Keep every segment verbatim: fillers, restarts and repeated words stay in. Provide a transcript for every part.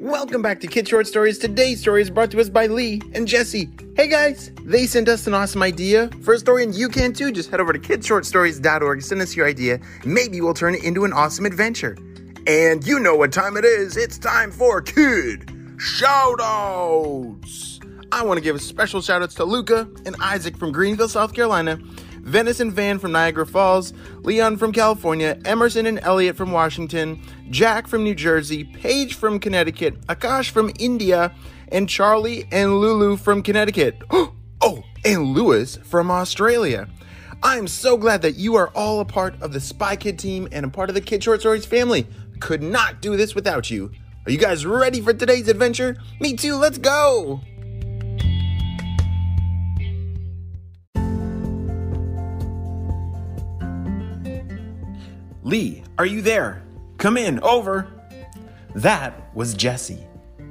Welcome back to Kid Short Stories. Today's story is brought to us by Lee and Jesse. Hey guys, they sent us an awesome idea for a story and you can too. Just head over to kid short stories dot org, send us your idea. Maybe we'll turn it into an awesome adventure. And you know what time it is. It's time for Kid Shoutouts. I want to give a special shoutouts to Luca and Isaac from Greenville, South Carolina, Venice and Van from Niagara Falls, Leon from California, Emerson and Elliot from Washington, Jack from New Jersey, Paige from Connecticut, Akash from India, and Charlie and Lulu from Connecticut. Oh, and Lewis from Australia. I'm so glad that you are all a part of the Spy Kid team and a part of the Kid Short Stories family. Could not do this without you. Are you guys ready for today's adventure? Me too, let's go! Lee, are you there? Come in, over. That was Jesse.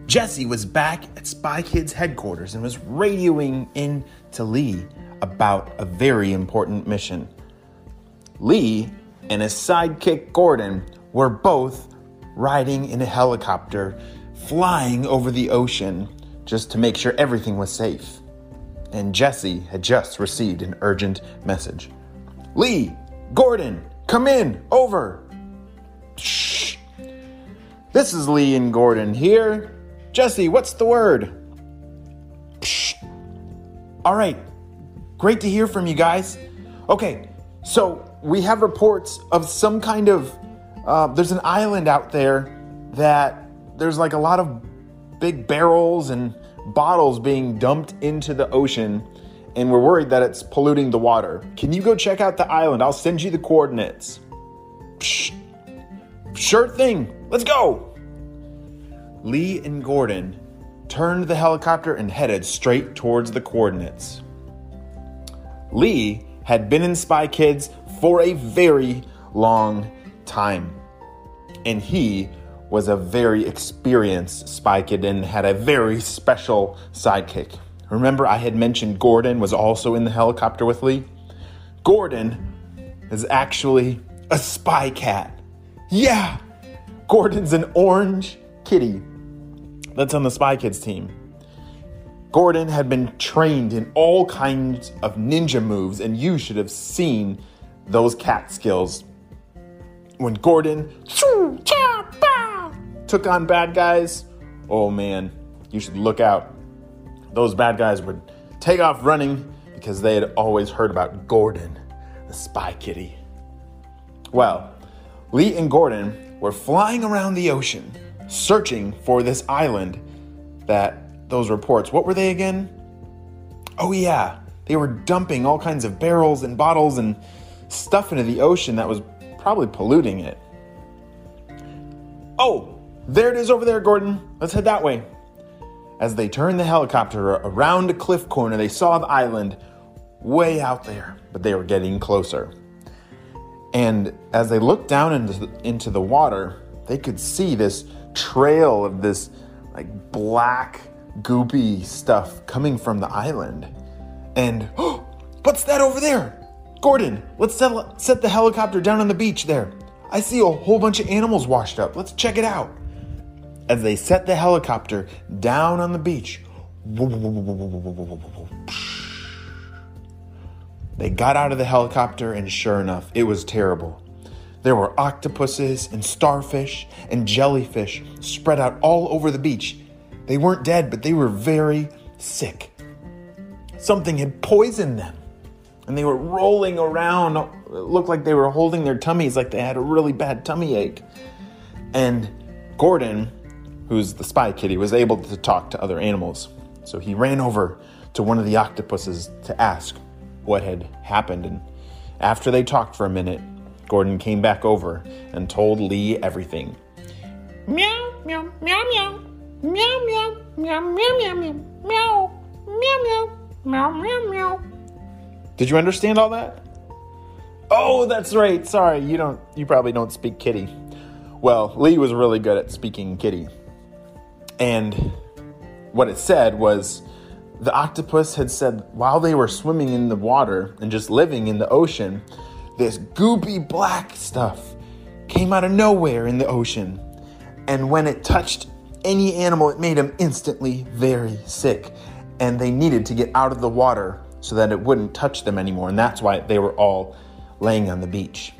Jesse was back at Spy Kid's headquarters and was radioing in to Lee about a very important mission. Lee and his sidekick Gordon were both riding in a helicopter, flying over the ocean just to make sure everything was safe. And Jesse had just received an urgent message. Lee, Gordon, come in, over. Shh. This is Lee and Gordon here. Jesse, what's the word? Shh. All right, great to hear from you guys. Okay, so we have reports of some kind of, uh, there's an island out there that there's like a lot of big barrels and bottles being dumped into the ocean. And we're worried that it's polluting the water. Can you go check out the island? I'll send you the coordinates. Psh, sure thing. Let's go. Lee and Gordon turned the helicopter and headed straight towards the coordinates. Lee had been in Spy Kids for a very long time. And he was a very experienced Spy Kid and had a very special sidekick. Remember, I had mentioned Gordon was also in the helicopter with Lee? Gordon is actually a spy cat. Yeah! Gordon's an orange kitty that's on the Spy Kids team. Gordon had been trained in all kinds of ninja moves, and you should have seen those cat skills. When Gordon took on bad guys, oh man, you should look out. Those bad guys would take off running because they had always heard about Gordon, the spy kitty. Well, Lee and Gordon were flying around the ocean, searching for this island that those reports, what were they again? Oh yeah, they were dumping all kinds of barrels and bottles and stuff into the ocean that was probably polluting it. Oh, there it is over there, Gordon. Let's head that way. As they turned the helicopter around a cliff corner, they saw the island way out there, but they were getting closer. And as they looked down into the, into the water, they could see this trail of this like black, goopy stuff coming from the island. And, oh, what's that over there? Gordon, let's set, set the helicopter down on the beach there. I see a whole bunch of animals washed up. Let's check it out. As they set the helicopter down on the beach, they got out of the helicopter and sure enough, it was terrible. There were octopuses and starfish and jellyfish spread out all over the beach. They weren't dead, but they were very sick. Something had poisoned them and they were rolling around. It looked like they were holding their tummies like they had a really bad tummy ache. And Gordon, who's the spy kitty, was able to talk to other animals. So he ran over to one of the octopuses to ask what had happened. And after they talked for a minute, Gordon came back over and told Lee everything. Meow, meow, meow, meow, meow, meow, meow, meow, meow, meow, meow, meow, meow, meow, meow. Did you understand all that? Oh, that's right. Sorry, you don't, you probably don't speak kitty. Well, Lee was really good at speaking kitty. And what it said was the octopus had said while they were swimming in the water and just living in the ocean, this goopy black stuff came out of nowhere in the ocean. And when it touched any animal, it made them instantly very sick. And they needed to get out of the water so that it wouldn't touch them anymore. And that's why they were all laying on the beach.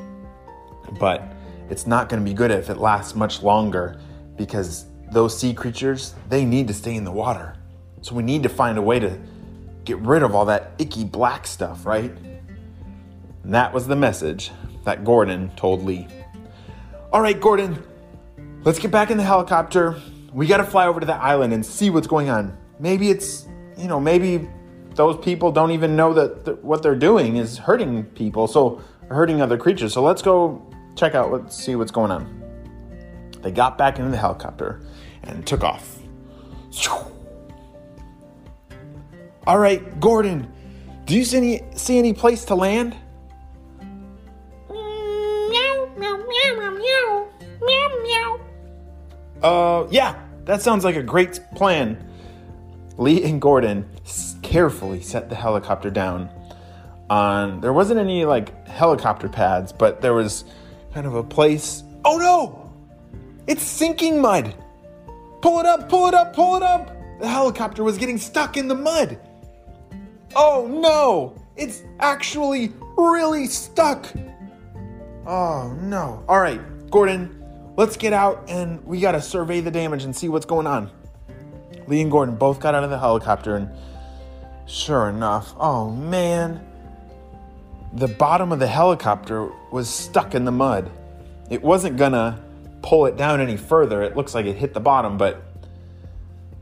But it's not going to be good if it lasts much longer, because those sea creatures, they need to stay in the water. So we need to find a way to get rid of all that icky black stuff, right? And that was the message that Gordon told Lee. All right, Gordon, let's get back in the helicopter. We got to fly over to the island and see what's going on. Maybe it's, you know, maybe those people don't even know that th- what they're doing is hurting people, so hurting other creatures. So let's go check out, let's see what's going on. They got back into the helicopter and took off. All right, Gordon, do you see any, see any place to land? Meow, meow, meow, meow, meow, meow, meow. Uh, yeah, that sounds like a great plan. Lee and Gordon carefully set the helicopter down on, there wasn't any like helicopter pads, but there was kind of a place. Oh no, it's sinking mud. Pull it up, pull it up, pull it up. The helicopter was getting stuck in the mud. Oh no, it's actually really stuck. Oh no. All right, Gordon, let's get out and we gotta survey the damage and see what's going on. Lee and Gordon both got out of the helicopter, and sure enough, oh man, the bottom of the helicopter was stuck in the mud. It wasn't gonna pull it down any further. It looks like it hit the bottom, but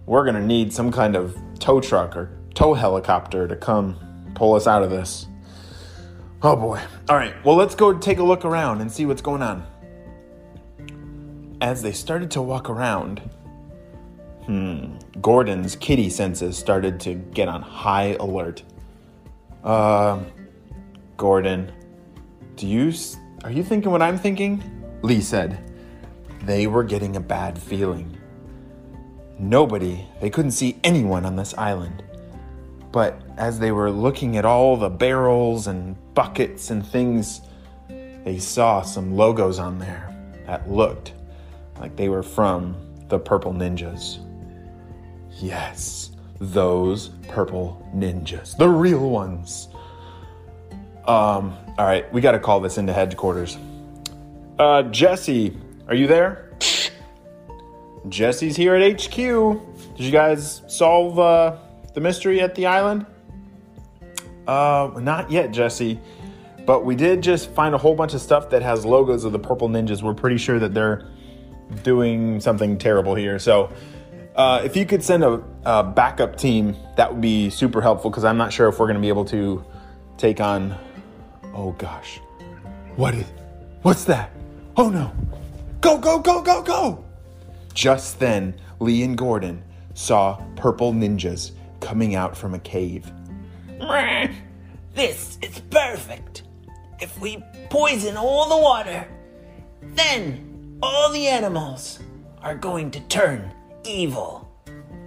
we're gonna need some kind of tow truck or tow helicopter to come pull us out of this. Oh boy. All right, well, let's go take a look around and see what's going on. As they started to walk around, Hmm. Gordon's kitty senses started to get on high alert. Uh, Gordon, do you, are you thinking what I'm thinking? Lee said. They were getting a bad feeling. Nobody, they couldn't see anyone on this island. But as they were looking at all the barrels and buckets and things, they saw some logos on there that looked like they were from the Purple Ninjas. Yes, those purple ninjas. The real ones. Um, all right, we got to call this into headquarters. Uh, Jesse, are you there? Jesse's here at H Q. Did you guys solve uh, the mystery at the island? Uh, not yet, Jesse. But we did just find a whole bunch of stuff that has logos of the Purple Ninjas. We're pretty sure that they're doing something terrible here. So... Uh, if you could send a, a backup team, that would be super helpful, because I'm not sure if we're going to be able to take on... Oh, gosh. What is... What's that? Oh, no. Go, go, go, go, go! Just then, Lee and Gordon saw purple ninjas coming out from a cave. This is perfect. If we poison all the water, then all the animals are going to turn... evil.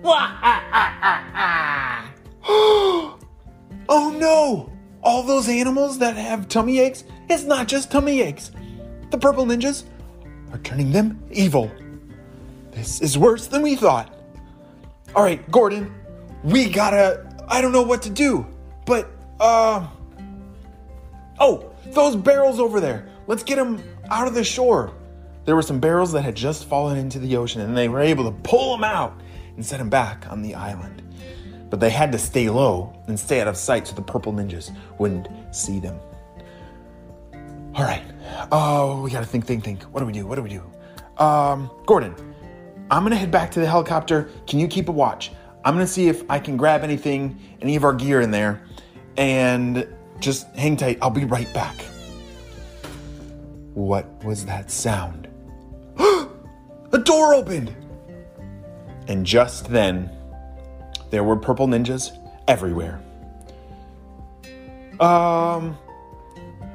Oh no! All those animals that have tummy aches, it's not just tummy aches. The purple ninjas are turning them evil. This is worse than we thought. All right, Gordon, we gotta, I don't know what to do, but, uh, oh, those barrels over there. Let's get them out of the shore. There were some barrels that had just fallen into the ocean, and they were able to pull them out and set them back on the island. But they had to stay low and stay out of sight so the purple ninjas wouldn't see them. All right. Oh, we got to think, think, think. What do we do? What do we do? Um, Gordon, I'm going to head back to the helicopter. Can you keep a watch? I'm going to see if I can grab anything, any of our gear in there, and just hang tight. I'll be right back. What was that sound? A door opened! And just then, there were purple ninjas everywhere. Um,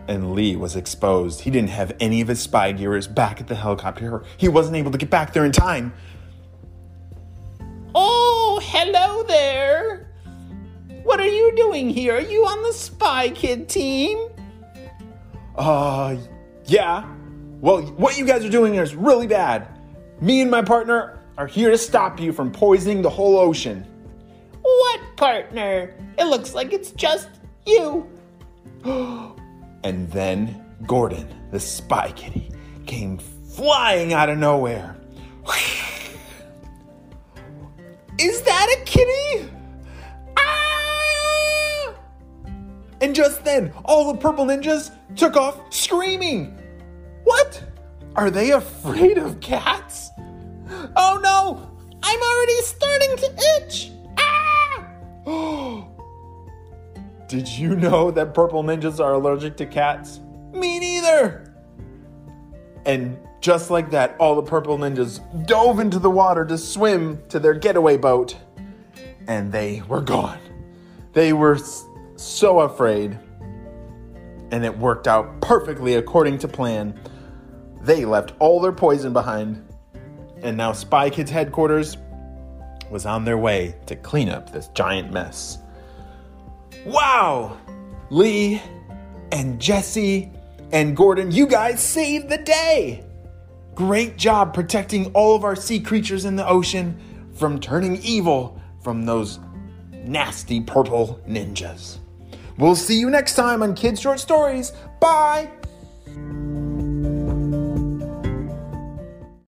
and Lee was exposed. He didn't have any of his spy gear back at the helicopter. He wasn't able to get back there in time. Oh, hello there! What are you doing here? Are you on the Spy Kid team? Uh, yeah. Well, what you guys are doing here is really bad. Me and my partner, are here to stop you from poisoning the whole ocean. What partner? It looks like it's just you. And then Gordon, the spy kitty, came flying out of nowhere. Is that a kitty? Ah! And just then, all the purple ninjas took off screaming. What? Are they afraid of cats? Oh no! I'm already starting to itch! Ah! Did you know that purple ninjas are allergic to cats? Me neither! And just like that, all the purple ninjas dove into the water to swim to their getaway boat, and they were gone. They were so afraid, and it worked out perfectly according to plan. They left all their poison behind, and now Spy Kids headquarters was on their way to clean up this giant mess. Wow! Lee and Jesse and Gordon, you guys saved the day! Great job protecting all of our sea creatures in the ocean from turning evil from those nasty purple ninjas. We'll see you next time on Kid Short Stories. Bye!